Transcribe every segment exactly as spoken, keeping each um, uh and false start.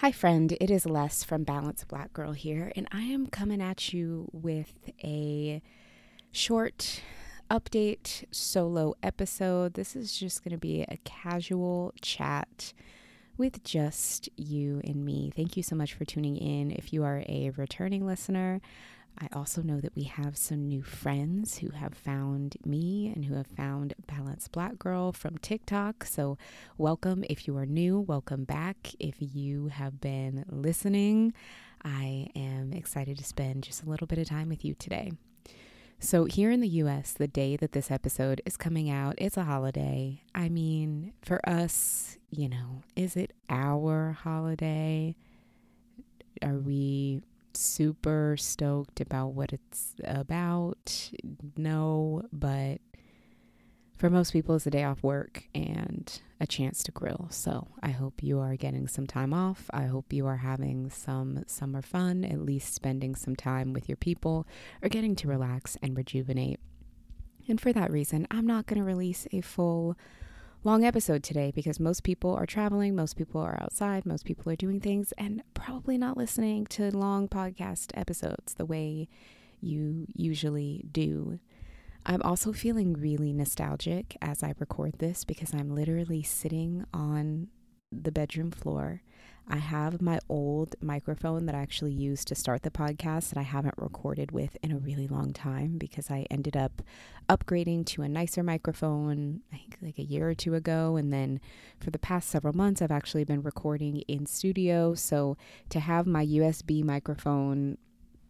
Hi friend, it is Les from Balanced Black Girl here, and I am coming at you with a short update solo episode. This is just going to be a casual chat with just you and me. Thank you so much for tuning in. If you are a returning listener, I also know that we have some new friends who have found me and who have found Balanced Black Girl from TikTok. So welcome. If you are new, welcome back. If you have been listening, I am excited to spend just a little bit of time with you today. So here in the U S, the day that this episode is coming out, it's a holiday. I mean, for us, you know, is it our holiday? Are we super stoked about what it's about? No, but for most people it's a day off work and a chance to grill. So I hope you are getting some time off. I hope you are having some summer fun, at least spending some time with your people or getting to relax and rejuvenate. And for that reason, I'm not going to release a full long episode today because most people are traveling, most people are outside, most people are doing things and probably not listening to long podcast episodes the way you usually do. I'm also feeling really nostalgic as I record this because I'm literally sitting on the bedroom floor. I have my old microphone that I actually used to start the podcast that I haven't recorded with in a really long time because I ended up upgrading to a nicer microphone, I think like a year or two ago. And then for the past several months, I've actually been recording in studio. So to have my U S B microphone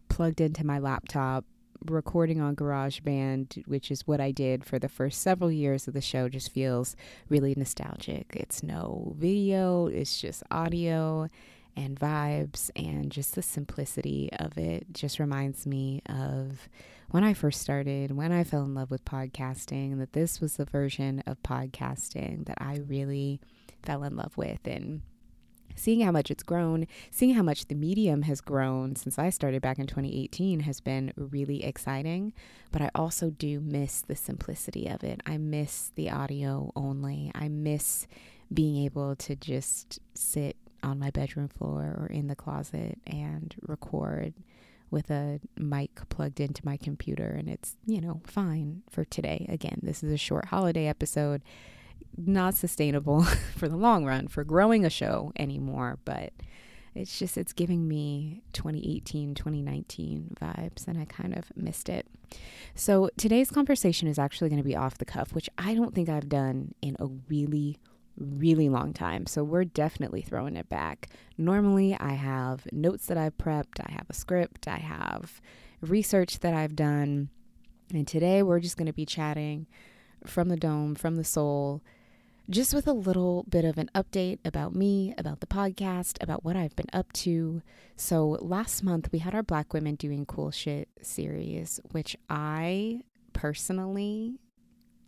plugged into my laptop, recording on GarageBand, which is what I did for the first several years of the show, just feels really nostalgic. It's no video, it's just audio and vibes, and just the simplicity of it just reminds me of when I first started, when I fell in love with podcasting, and that this was the version of podcasting that I really fell in love with. And seeing how much it's grown, seeing how much the medium has grown since I started back in twenty eighteen has been really exciting, but I also do miss the simplicity of it. I miss the audio only. I miss being able to just sit on my bedroom floor or in the closet and record with a mic plugged into my computer, and it's, you know, fine for today. Again, this is a short holiday episode. Not sustainable for the long run for growing a show anymore, but it's just, it's giving me twenty eighteen, twenty nineteen vibes, and I kind of missed it. So today's conversation is actually going to be off the cuff, which I don't think I've done in a really, really long time. So we're definitely throwing it back. Normally I have notes that I've prepped. I have a script. I have research that I've done. And today we're just going to be chatting from the dome, from the soul, just with a little bit of an update about me, about the podcast, about what I've been up to. So last month we had our Black Women Doing Cool Shit series, which I personally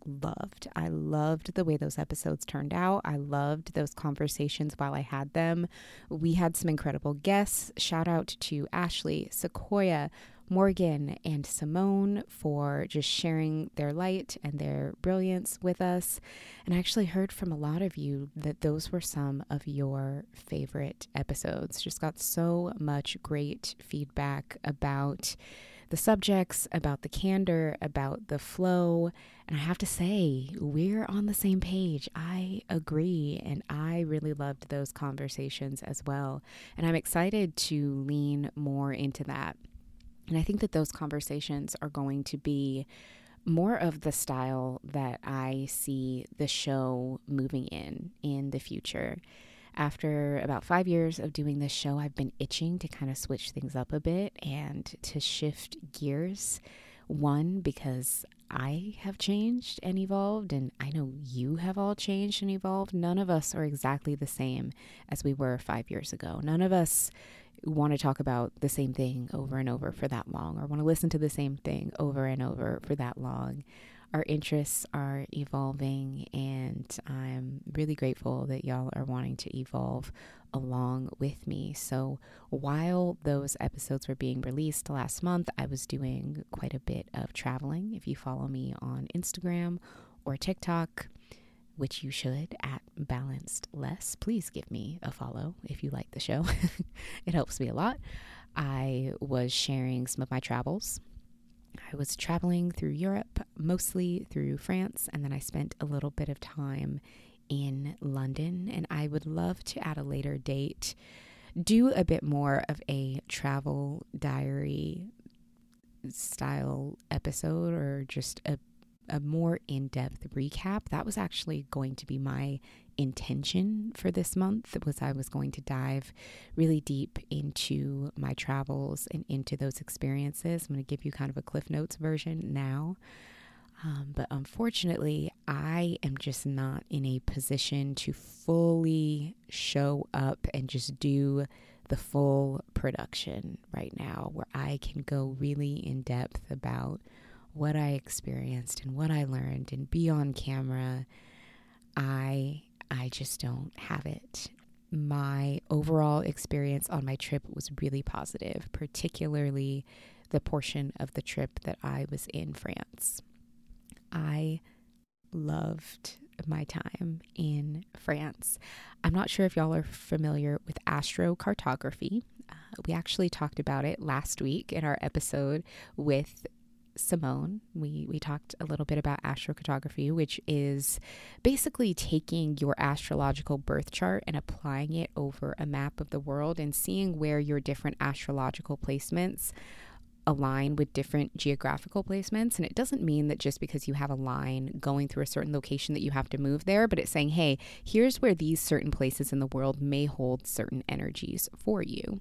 loved. I loved the way those episodes turned out. I loved those conversations while I had them. We had some incredible guests. Shout out to Ashley, Sequoia, Morgan, and Simone for just sharing their light and their brilliance with us. And I actually heard from a lot of you that those were some of your favorite episodes. Just got so much great feedback about the subjects, about the candor, about the flow. And I have to say, we're on the same page. I agree. And I really loved those conversations as well. And I'm excited to lean more into that. And I think that those conversations are going to be more of the style that I see the show moving in in the future. After about five years of doing this show, I've been itching to kind of switch things up a bit and to shift gears. One, because I have changed and evolved, and I know you have all changed and evolved. None of us are exactly the same as we were five years ago. None of us want to talk about the same thing over and over for that long, or want to listen to the same thing over and over for that long. Our interests are evolving, and I'm really grateful that y'all are wanting to evolve along with me. So while those episodes were being released last month, I was doing quite a bit of traveling. If you follow me on Instagram or TikTok, which you should, at Balanced Less, please give me a follow if you like the show. It helps me a lot. I was sharing some of my travels. I was traveling through Europe, mostly through France, and then I spent a little bit of time in London, and I would love to, at a later date, do a bit more of a travel diary style episode, or just a, a more in-depth recap. That was actually going to be my intention for this month, was I was going to dive really deep into my travels and into those experiences. I'm going to give you kind of a Cliff Notes version now. Um, but unfortunately, I am just not in a position to fully show up and just do the full production right now, where I can go really in depth about what I experienced and what I learned and be on camera. I I just don't have it. My overall experience on my trip was really positive, particularly the portion of the trip that I was in France. I loved my time in France. I'm not sure if y'all are familiar with astrocartography. Uh, we actually talked about it last week in our episode with Simone. We we talked a little bit about astrocartography, which is basically taking your astrological birth chart and applying it over a map of the world and seeing where your different astrological placements align with different geographical placements. And it doesn't mean that just because you have a line going through a certain location that you have to move there, but it's saying, hey, here's where these certain places in the world may hold certain energies for you.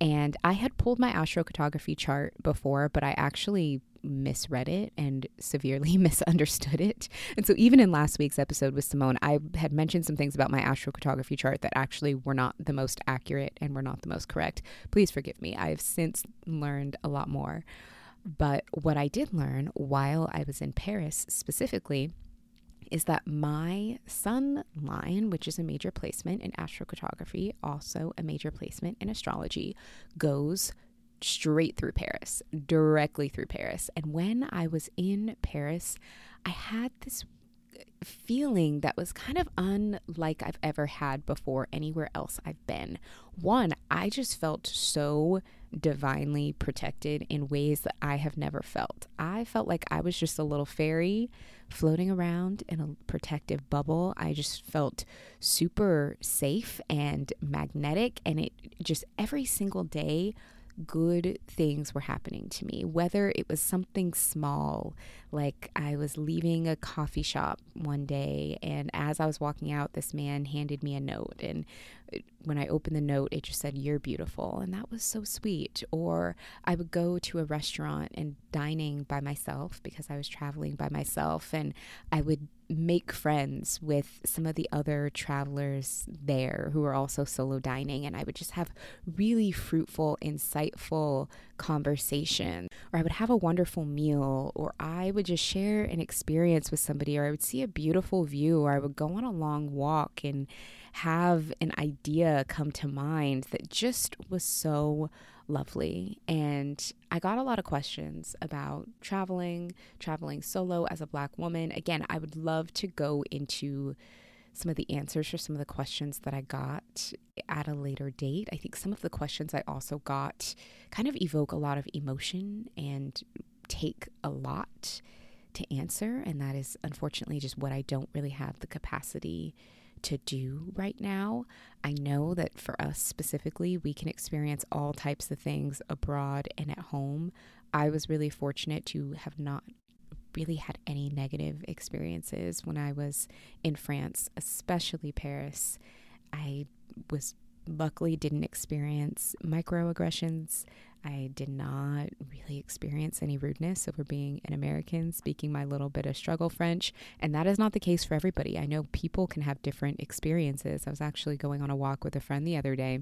And I had pulled my astrocartography chart before, but I actually misread it and severely misunderstood it. And so even in last week's episode with Simone, I had mentioned some things about my astrocartography chart that actually were not the most accurate and were not the most correct. Please forgive me. I've since learned a lot more. But what I did learn while I was in Paris specifically is that my sun line, which is a major placement in astrocartography, also a major placement in astrology, goes straight through Paris, directly through Paris. And when I was in Paris, I had this feeling that was kind of unlike I've ever had before anywhere else I've been. One, I just felt so divinely protected in ways that I have never felt. I felt like I was just a little fairy floating around in a protective bubble. I just felt super safe and magnetic, and it just every single day good things were happening to me, whether it was something small, like I was leaving a coffee shop one day, and as I was walking out, this man handed me a note, and when I opened the note, it just said, "You're beautiful," and that was so sweet. Or I would go to a restaurant and dining by myself because I was traveling by myself, and I would make friends with some of the other travelers there who are also solo dining, and I would just have really fruitful, insightful conversations, or I would have a wonderful meal, or I would just share an experience with somebody, or I would see a beautiful view, or I would go on a long walk and have an idea come to mind that just was so lovely. And I got a lot of questions about traveling, traveling solo as a Black woman. Again, I would love to go into some of the answers for some of the questions that I got at a later date. I think some of the questions I also got kind of evoke a lot of emotion and take a lot to answer, and that is unfortunately just what I don't really have the capacity to do right now. I know that for us specifically, we can experience all types of things abroad and at home. I was really fortunate to have not really had any negative experiences when I was in France, especially Paris. I was luckily didn't experience microaggressions. I did not really experience any rudeness over being an American, speaking my little bit of struggle French. And that is not the case for everybody. I know people can have different experiences. I was actually going on a walk with a friend the other day,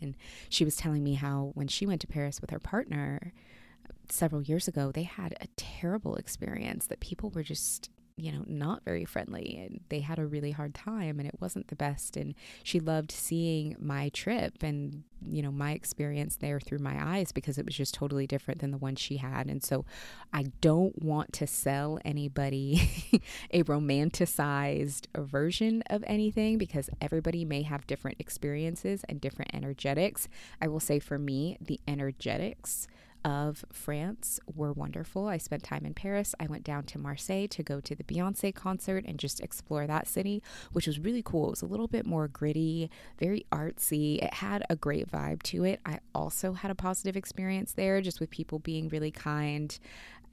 and she was telling me how when she went to Paris with her partner several years ago, they had a terrible experience, that people were just, you know, not very friendly, and they had a really hard time, and it wasn't the best. And she loved seeing my trip and, you know, my experience there through my eyes, because it was just totally different than the one she had. And so I don't want to sell anybody a romanticized version of anything, because everybody may have different experiences and different energetics. I will say for me, the energetics of France were wonderful. I spent time in Paris. I went down to Marseille to go to the Beyonce concert and just explore that city, which was really cool. It was a little bit more gritty, very artsy. It had a great vibe to it. I also had a positive experience there, just with people being really kind.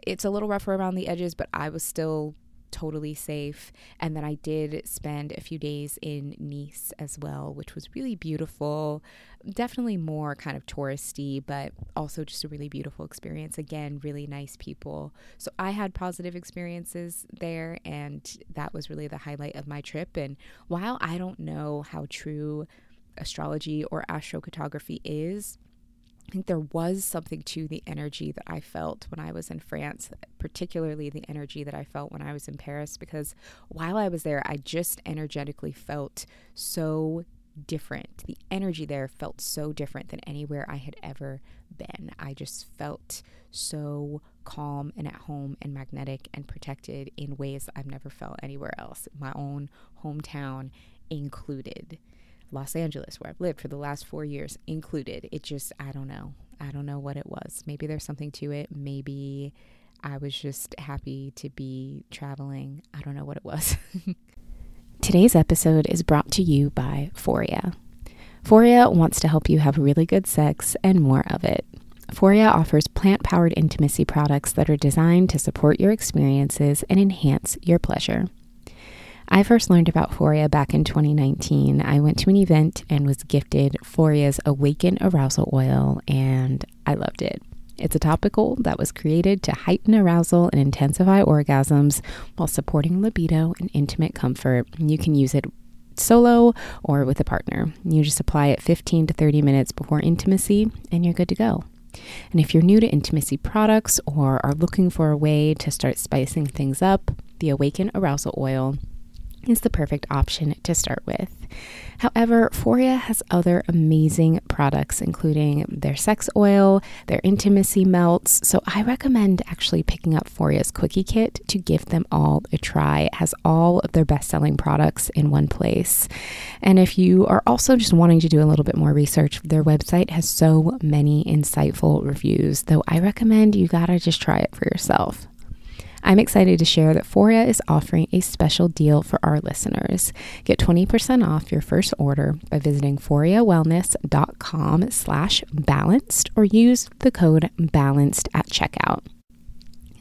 It's a little rougher around the edges, but I was still totally safe. And then I did spend a few days in Nice as well, which was really beautiful. Definitely more kind of touristy, but also just a really beautiful experience. Again, really nice people. So I had positive experiences there, and that was really the highlight of my trip. And while I don't know how true astrology or astrocartography is, I think there was something to the energy that I felt when I was in France, particularly the energy that I felt when I was in Paris, because while I was there, I just energetically felt so different. The energy there felt so different than anywhere I had ever been. I just felt so calm and at home and magnetic and protected in ways I've never felt anywhere else, my own hometown included. Los Angeles, where I've lived for the last four years, included. It just, I don't know. I don't know what it was. Maybe there's something to it. Maybe I was just happy to be traveling. I don't know what it was. Today's episode is brought to you by Foria. Foria wants to help you have really good sex and more of it. Foria offers plant-powered intimacy products that are designed to support your experiences and enhance your pleasure. I first learned about Foria back in twenty nineteen. I went to an event and was gifted Foria's Awaken Arousal Oil, and I loved it. It's a topical that was created to heighten arousal and intensify orgasms while supporting libido and intimate comfort. You can use it solo or with a partner. You just apply it fifteen to thirty minutes before intimacy, and you're good to go. And if you're new to intimacy products or are looking for a way to start spicing things up, the Awaken Arousal Oil is the perfect option to start with. However, Foria has other amazing products, including their sex oil, their intimacy melts, so I recommend actually picking up Foria's Quickie Kit to give them all a try. It has all of their best-selling products in one place. And if you are also just wanting to do a little bit more research, their website has so many insightful reviews, though I recommend you gotta just try it for yourself. I'm excited to share that Foria is offering a special deal for our listeners. Get twenty percent off your first order by visiting foria wellness dot com slash balanced or use the code BALANCED at checkout.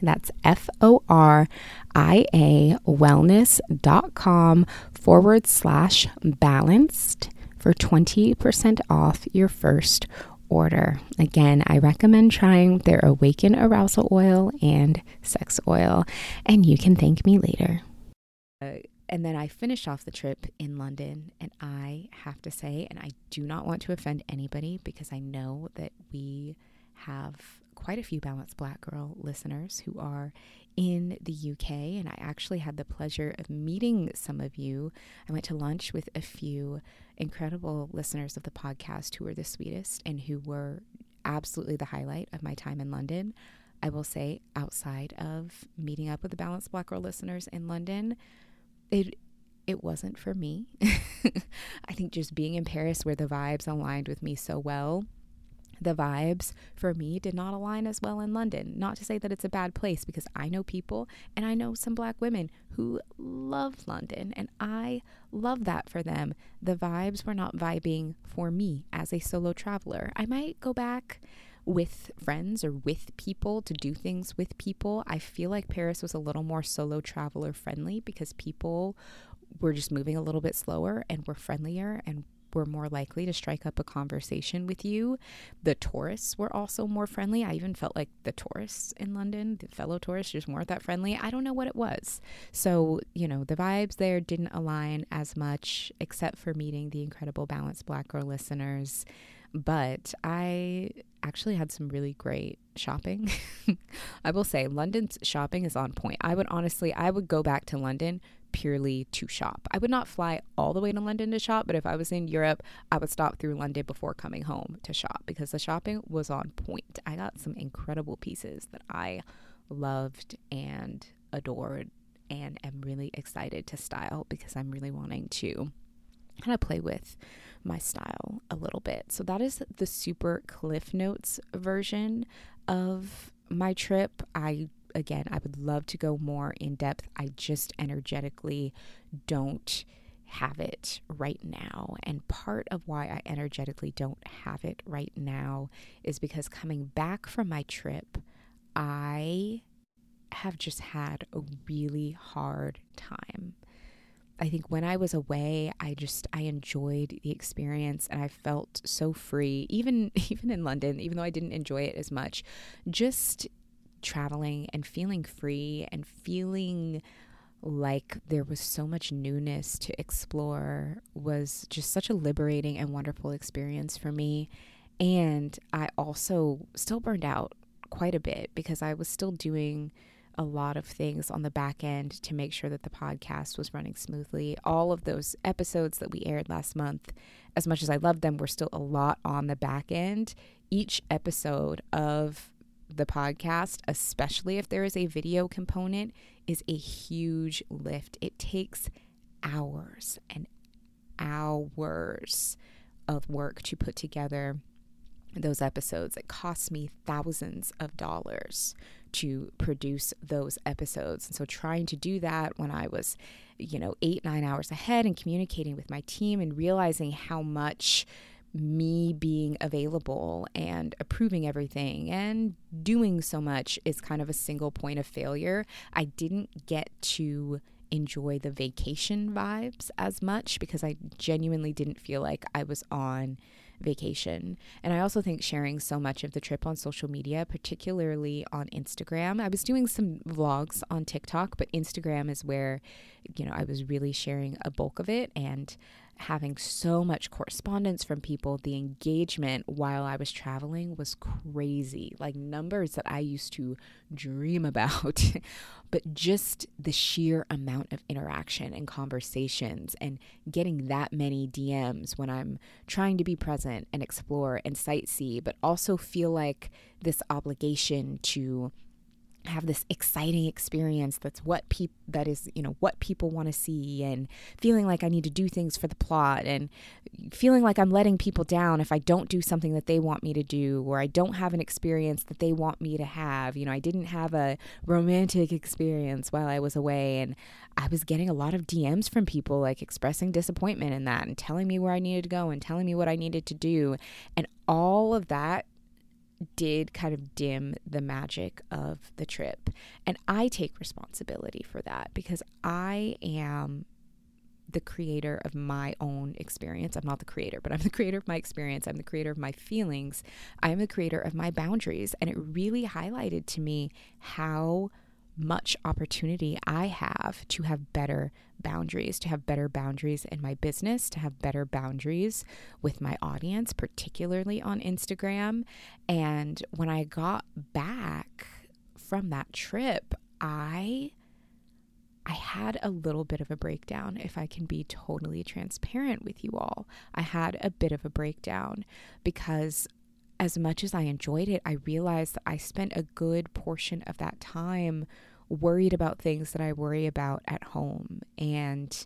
That's F O R I A wellness.com forward slash balanced for twenty percent off your first order. Again, I recommend trying their Awaken Arousal Oil and Sex Oil, and you can thank me later. Uh, and then I finished off the trip in London, and I have to say, and I do not want to offend anybody because I know that we have quite a few Balanced Black Girl listeners who are in the U K, and I actually had the pleasure of meeting some of you. I went to lunch with a few incredible listeners of the podcast who were the sweetest and who were absolutely the highlight of my time in London. I will say, outside of meeting up with the Balanced Black Girl listeners in London, it it wasn't for me. I think just being in Paris, where the vibes aligned with me so well, the vibes for me did not align as well in London. Not to say that it's a bad place, because I know people and I know some Black women who love London, and I love that for them. The vibes were not vibing for me as a solo traveler. I might go back with friends or with people to do things with people. I feel like Paris was a little more solo traveler friendly because people were just moving a little bit slower and were friendlier and were more likely to strike up a conversation with you. The tourists were also more friendly. I even felt like the tourists in London, the fellow tourists, just weren't that friendly. I don't know what it was. So, you know, the vibes there didn't align as much, except for meeting the incredible Balanced Black Girl listeners. But I actually had some really great shopping. I will say London's shopping is on point. I would honestly, I would go back to London purely to shop. I would not fly all the way to London to shop, but if I was in Europe, I would stop through London before coming home to shop, because the shopping was on point. I got some incredible pieces that I loved and adored and am really excited to style, because I'm really wanting to kind of play with my style a little bit. So that is the super Cliff Notes version of my trip. I Again, I would love to go more in depth. I just energetically don't have it right now. And part of why I energetically don't have it right now is because coming back from my trip, I have just had a really hard time. I think when I was away, I just, I enjoyed the experience and I felt so free, even, even in London, even though I didn't enjoy it as much, just traveling and feeling free and feeling like there was so much newness to explore was just such a liberating and wonderful experience for me. And I also still burned out quite a bit because I was still doing a lot of things on the back end to make sure that the podcast was running smoothly. All of those episodes that we aired last month, as much as I loved them, were still a lot on the back end. Each episode of the podcast, especially if there is a video component, is a huge lift. It takes hours and hours of work to put together those episodes. It costs me thousands of dollars to produce those episodes. And so trying to do that when I was, you know, eight, nine hours ahead and communicating with my team and realizing how much me being available and approving everything and doing so much is kind of a single point of failure. I didn't get to enjoy the vacation vibes as much because I genuinely didn't feel like I was on vacation. And I also think sharing so much of the trip on social media, particularly on Instagram. I was doing some vlogs on TikTok, but Instagram is where, you know, I was really sharing a bulk of it, and having so much correspondence from people, the engagement while I was traveling was crazy. Like numbers that I used to dream about, but just the sheer amount of interaction and conversations and getting that many D Ms when I'm trying to be present and explore and sightsee, but also feel like this obligation to have this exciting experience that's what people that is you know what people want to see, and feeling like I need to do things for the plot, and feeling like I'm letting people down if I don't do something that they want me to do, or I don't have an experience that they want me to have. You know, I didn't have a romantic experience while I was away, and I was getting a lot of D Ms from people like expressing disappointment in that and telling me where I needed to go and telling me what I needed to do, and all of that did kind of dim the magic of the trip. And I take responsibility for that because I am the creator of my own experience. I'm not the creator, but I'm the creator of my experience. I'm the creator of my feelings. I'm the creator of my boundaries. And it really highlighted to me how much opportunity I have to have better boundaries, to have better boundaries in my business, to have better boundaries with my audience, particularly on Instagram. And when I got back from that trip, I I had a little bit of a breakdown, if I can be totally transparent with you all. I had a bit of a breakdown because as much as I enjoyed it, I realized that I spent a good portion of that time worried about things that I worry about at home. And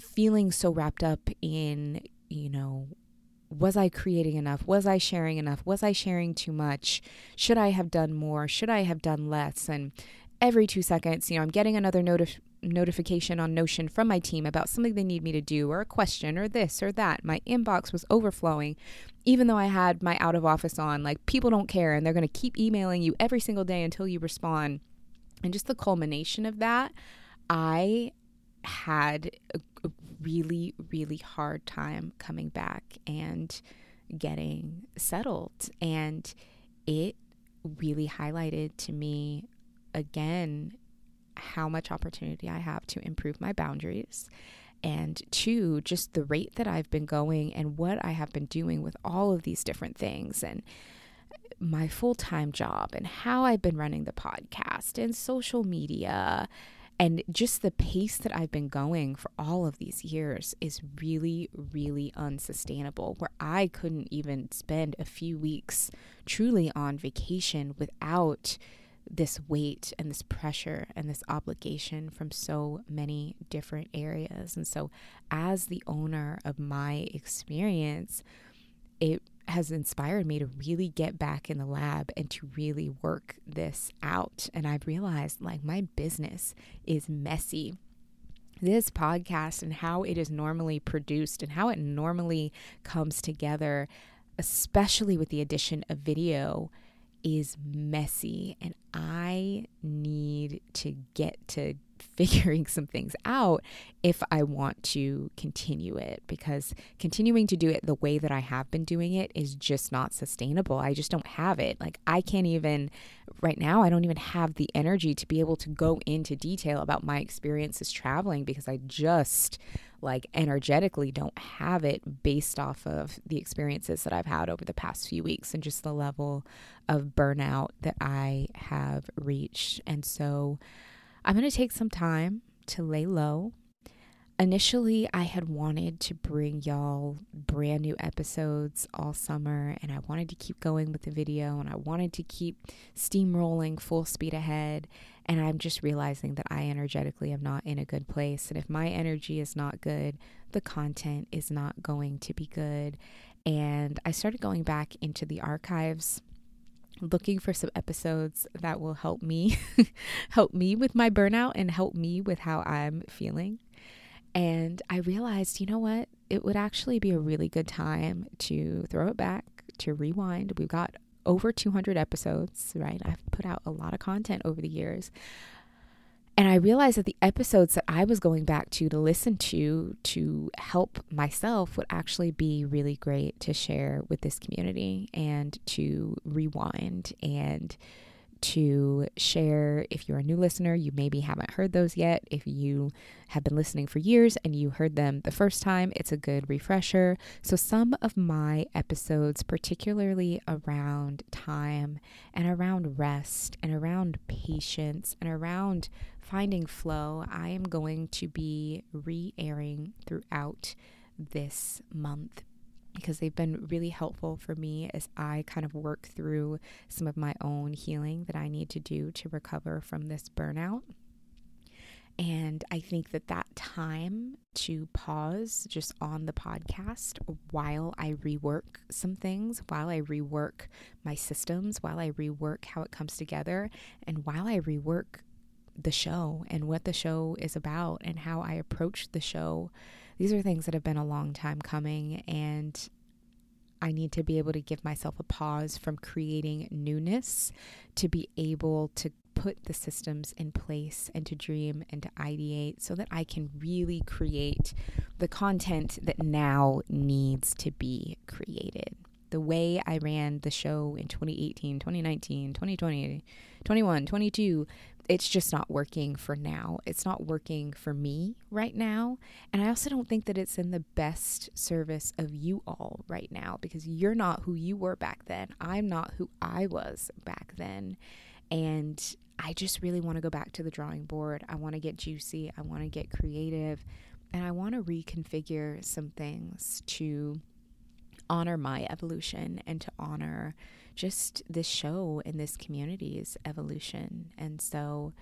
feeling so wrapped up in, you know, was I creating enough? Was I sharing enough? Was I sharing too much? Should I have done more? Should I have done less? And every two seconds, you know, I'm getting another notif- notification on Notion from my team about something they need me to do, or a question, or this or that. My inbox was overflowing, even though I had my out of office on, like, people don't care and they're going to keep emailing you every single day until you respond. And just the culmination of that, I had a really, really hard time coming back and getting settled. And it really highlighted to me again how much opportunity I have to improve my boundaries, and two, just the rate that I've been going and what I have been doing with all of these different things, and my full-time job, and how I've been running the podcast and social media, and just the pace that I've been going for all of these years is really, really unsustainable, where I couldn't even spend a few weeks truly on vacation without this weight and this pressure and this obligation from so many different areas. And so as the owner of my experience, it has inspired me to really get back in the lab and to really work this out. And I've realized, like, my business is messy. This podcast and how it is normally produced and how it normally comes together, especially with the addition of video, is messy, and I need to get to figuring some things out if I want to continue it, because continuing to do it the way that I have been doing it is just not sustainable. I just don't have it. Like, I can't even right now, I don't even have the energy to be able to go into detail about my experiences traveling, because I just like energetically don't have it based off of the experiences that I've had over the past few weeks and just the level of burnout that I have reached. And so I'm going to take some time to lay low. Initially, I had wanted to bring y'all brand new episodes all summer, and I wanted to keep going with the video, and I wanted to keep steamrolling full speed ahead. And I'm just realizing that I energetically am not in a good place. And if my energy is not good, the content is not going to be good. And I started going back into the archives, looking for some episodes that will help me, help me with my burnout and help me with how I'm feeling. And I realized, you know what? It would actually be a really good time to throw it back, to rewind. We've got over two hundred episodes, right? I've put out a lot of content over the years. And I realized that the episodes that I was going back to to listen to, to help myself, would actually be really great to share with this community, and to rewind and to share. If you're a new listener, you maybe haven't heard those yet. If you have been listening for years and you heard them the first time, it's a good refresher. So some of my episodes, particularly around time and around rest and around patience and around finding flow, I am going to be re-airing throughout this month, because they've been really helpful for me as I kind of work through some of my own healing that I need to do to recover from this burnout. And I think that that time to pause just on the podcast while I rework some things, while I rework my systems, while I rework how it comes together, and while I rework the show and what the show is about and how I approach the show. These are things that have been a long time coming, and I need to be able to give myself a pause from creating newness to be able to put the systems in place and to dream and to ideate so that I can really create the content that now needs to be created. The way I ran the show in twenty eighteen, twenty nineteen, twenty twenty, twenty-one, twenty-two, it's just not working for now. It's not working for me right now. And I also don't think that it's in the best service of you all right now, because you're not who you were back then. I'm not who I was back then. And I just really want to go back to the drawing board. I want to get juicy. I want to get creative. And I want to reconfigure some things to honor my evolution and to honor just this show and this community's evolution. And so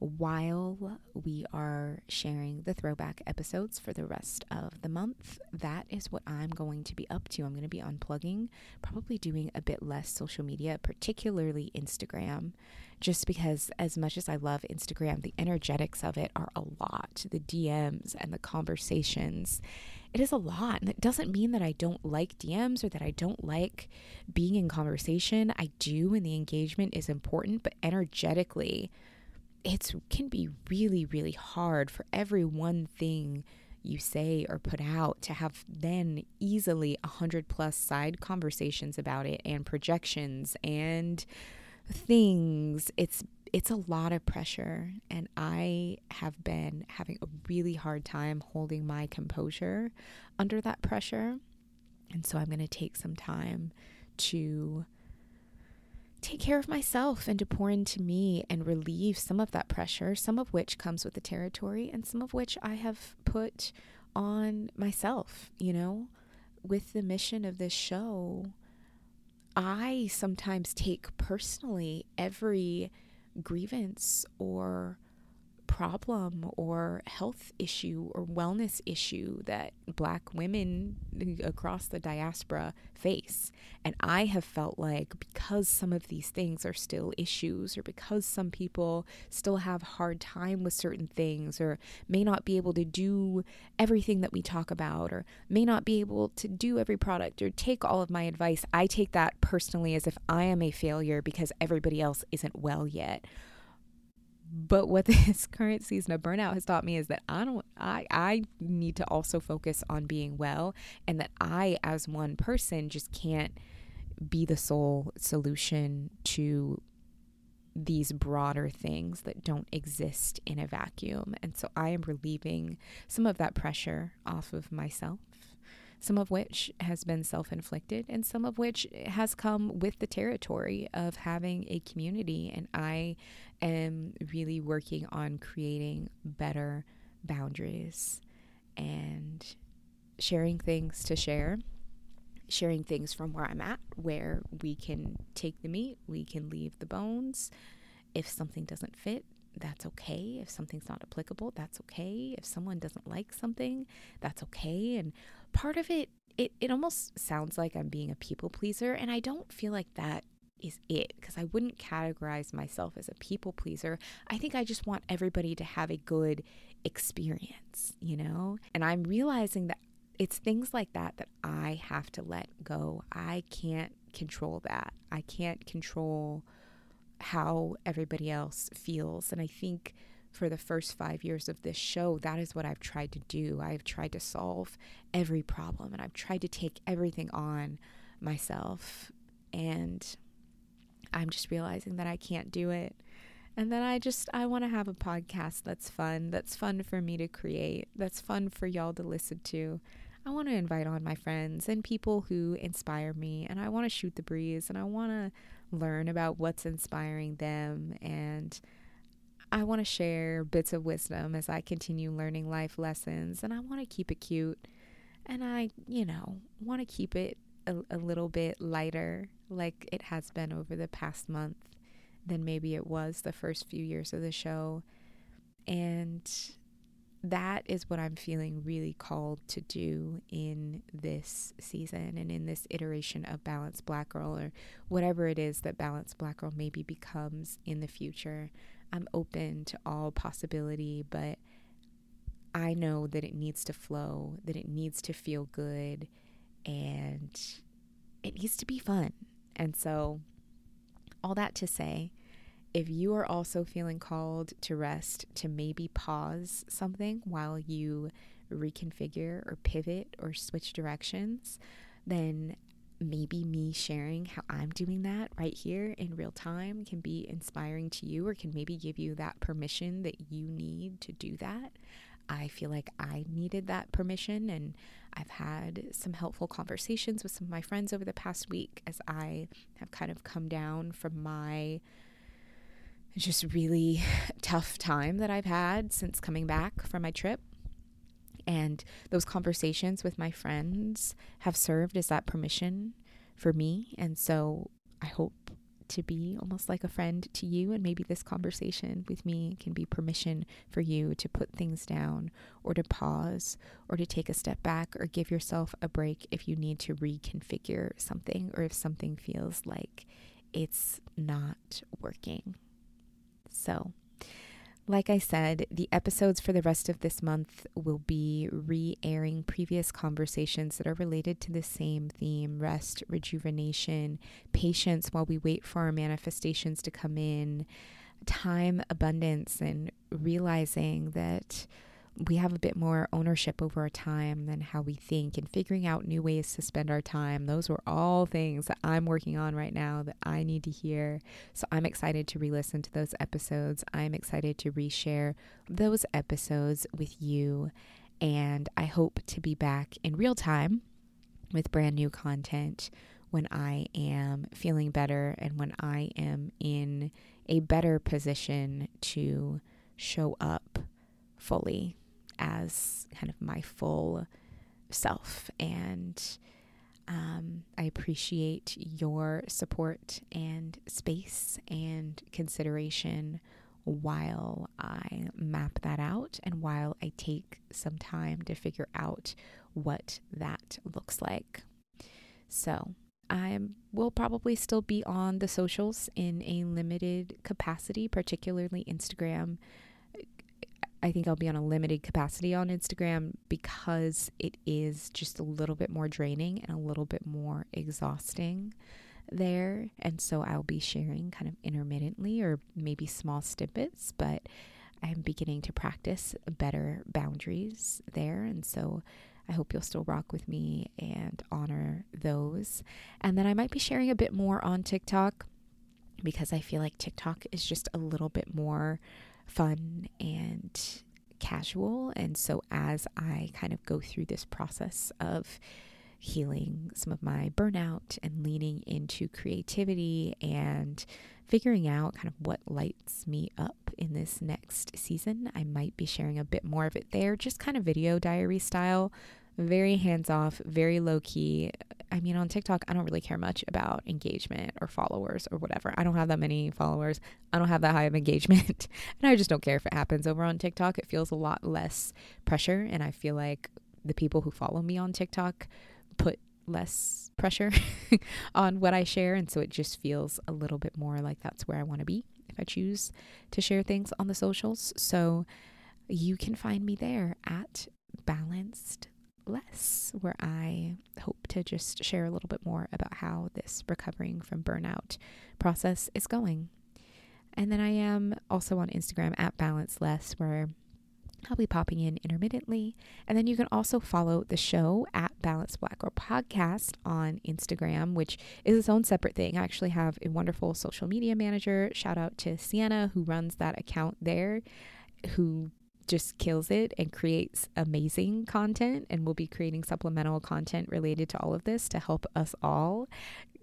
while we are sharing the throwback episodes for the rest of the month. That is what I'm going to be up to. I'm going to be unplugging, probably doing a bit less social media, particularly Instagram, just because as much as I love Instagram, the energetics of it are a lot. The D Ms and the conversations, it is a lot. And it doesn't mean that I don't like D Ms or that I don't like being in conversation. I do, and the engagement is important, but energetically, it can be really, really hard for every one thing you say or put out to have then easily a hundred plus side conversations about it and projections and things. It's it's a lot of pressure, and I have been having a really hard time holding my composure under that pressure. And so I'm going to take some time to take care of myself and to pour into me and relieve some of that pressure, some of which comes with the territory and some of which I have put on myself. You know, with the mission of this show, I sometimes take personally every grievance or problem or health issue or wellness issue that Black women across the diaspora face. And I have felt like because some of these things are still issues, or because some people still have a hard time with certain things, or may not be able to do everything that we talk about, or may not be able to do every product or take all of my advice, I take that personally as if I am a failure because everybody else isn't well yet. But what this current season of burnout has taught me is that I don't, I, I need to also focus on being well, and that I, as one person, just can't be the sole solution to these broader things that don't exist in a vacuum. And so I am relieving some of that pressure off of myself, some of which has been self-inflicted and some of which has come with the territory of having a community. And I am really working on creating better boundaries and sharing things to share, sharing things from where I'm at, where we can take the meat, we can leave the bones. If something doesn't fit, that's okay. If something's not applicable, that's okay. If someone doesn't like something, that's okay. And part of it, it, it almost sounds like I'm being a people pleaser, and I don't feel like that is it, because I wouldn't categorize myself as a people pleaser. I think I just want everybody to have a good experience, you know? And I'm realizing that it's things like that that I have to let go. I can't control that. I can't control how everybody else feels. And I think for the first five years of this show, that is what I've tried to do. I've tried to solve every problem, and I've tried to take everything on myself. And I'm just realizing that I can't do it. And then I just, I want to have a podcast that's fun, that's fun for me to create, that's fun for y'all to listen to. I want to invite on my friends and people who inspire me, and I want to shoot the breeze, and I want to learn about what's inspiring them, and I want to share bits of wisdom as I continue learning life lessons, and I want to keep it cute, and I, you know, want to keep it a, a little bit lighter, like it has been over the past month than maybe it was the first few years of the show. And that is what I'm feeling really called to do in this season and in this iteration of Balanced Black Girl, or whatever it is that Balanced Black Girl maybe becomes in the future. I'm open to all possibility, but I know that it needs to flow, that it needs to feel good, and it needs to be fun. And so all that to say, if you are also feeling called to rest, to maybe pause something while you reconfigure or pivot or switch directions, then maybe me sharing how I'm doing that right here in real time can be inspiring to you, or can maybe give you that permission that you need to do that. I feel like I needed that permission, and I've had some helpful conversations with some of my friends over the past week as I have kind of come down from my just really tough time that I've had since coming back from my trip. And those conversations with my friends have served as that permission for me. And so I hope to be almost like a friend to you, and maybe this conversation with me can be permission for you to put things down or to pause or to take a step back or give yourself a break if you need to reconfigure something or if something feels like it's not working. So, like I said, the episodes for the rest of this month will be re-airing previous conversations that are related to the same theme: rest, rejuvenation, patience while we wait for our manifestations to come in, time abundance, and realizing that we have a bit more ownership over our time than how we think, and figuring out new ways to spend our time. Those were all things that I'm working on right now that I need to hear. So I'm excited to re-listen to those episodes. I'm excited to reshare those episodes with you. And I hope to be back in real time with brand new content when I am feeling better and when I am in a better position to show up fully as kind of my full self. And um, I appreciate your support and space and consideration while I map that out and while I take some time to figure out what that looks like. So I will probably still be on the socials in a limited capacity, particularly Instagram. I think I'll be on a limited capacity on Instagram because it is just a little bit more draining and a little bit more exhausting there. And so I'll be sharing kind of intermittently or maybe small snippets, but I'm beginning to practice better boundaries there. And so I hope you'll still rock with me and honor those. And then I might be sharing a bit more on TikTok because I feel like TikTok is just a little bit more fun and casual. And so as I kind of go through this process of healing some of my burnout and leaning into creativity and figuring out kind of what lights me up in this next season, I might be sharing a bit more of it there, just kind of video diary style, very hands-off, very low-key. I mean, on TikTok, I don't really care much about engagement or followers or whatever. I don't have that many followers. I don't have that high of engagement. And I just don't care if it happens. Over on TikTok, it feels a lot less pressure. And I feel like the people who follow me on TikTok put less pressure on what I share. And so it just feels a little bit more like that's where I want to be if I choose to share things on the socials. So you can find me there at Balanced Less, where I hope to just share a little bit more about how this recovering from burnout process is going. And then I am also on Instagram at Balanced Less, where I'll be popping in intermittently. And then you can also follow the show at Balanced Black Girl Podcast on Instagram, which is its own separate thing. I actually have a wonderful social media manager. Shout out to Sienna, who runs that account there, who just kills it and creates amazing content, and we'll be creating supplemental content related to all of this to help us all.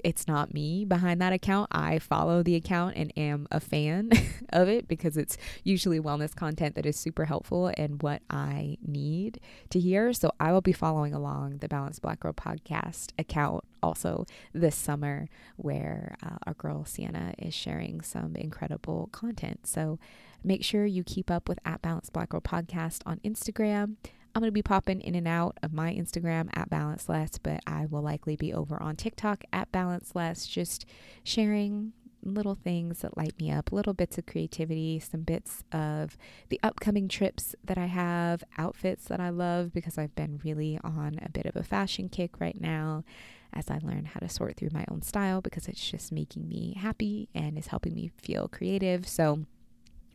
It's not me behind that account. I follow the account and am a fan of it because it's usually wellness content that is super helpful and what I need to hear. So I will be following along the Balanced Black Girl Podcast account also this summer, where uh, our girl Sienna is sharing some incredible content. So make sure you keep up with at Balanced Black Girl Podcast on Instagram. I'm going to be popping in and out of my Instagram at Balanced Less, but I will likely be over on TikTok at Balanced Less, just sharing little things that light me up, little bits of creativity, some bits of the upcoming trips that I have, outfits that I love, because I've been really on a bit of a fashion kick right now as I learn how to sort through my own style, because it's just making me happy and is helping me feel creative. So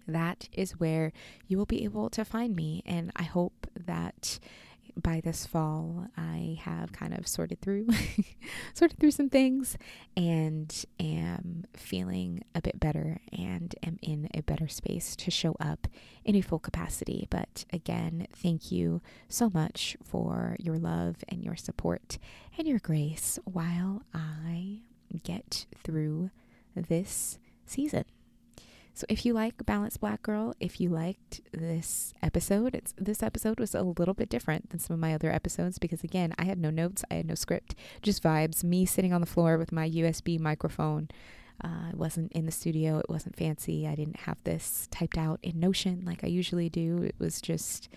that is where you will be able to find me. And I hope that by this fall, I have kind of sorted through, sorted through some things and am feeling a bit better and am in a better space to show up in a full capacity. But again, thank you so much for your love and your support and your grace while I get through this season. So if you like Balanced Black Girl, if you liked this episode, it's, this episode was a little bit different than some of my other episodes because, again, I had no notes, I had no script, just vibes, me sitting on the floor with my U S B microphone Uh, it wasn't in the studio. It wasn't fancy. I didn't have this typed out in Notion like I usually do. It was just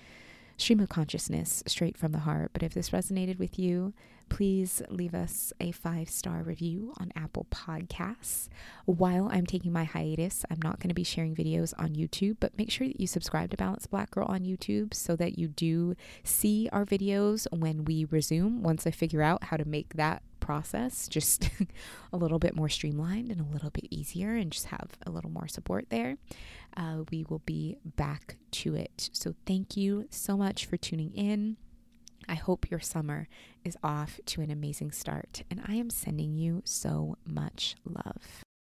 stream of consciousness straight from the heart. But if this resonated with you, please leave us a five-star review on Apple Podcasts. While I'm taking my hiatus, I'm not going to be sharing videos on YouTube, but make sure that you subscribe to Balanced Black Girl on YouTube so that you do see our videos when we resume, once I figure out how to make that process just a little bit more streamlined and a little bit easier, and just have a little more support there. Uh, we will be back to it. So thank you so much for tuning in. I hope your summer is off to an amazing start, and I am sending you so much love.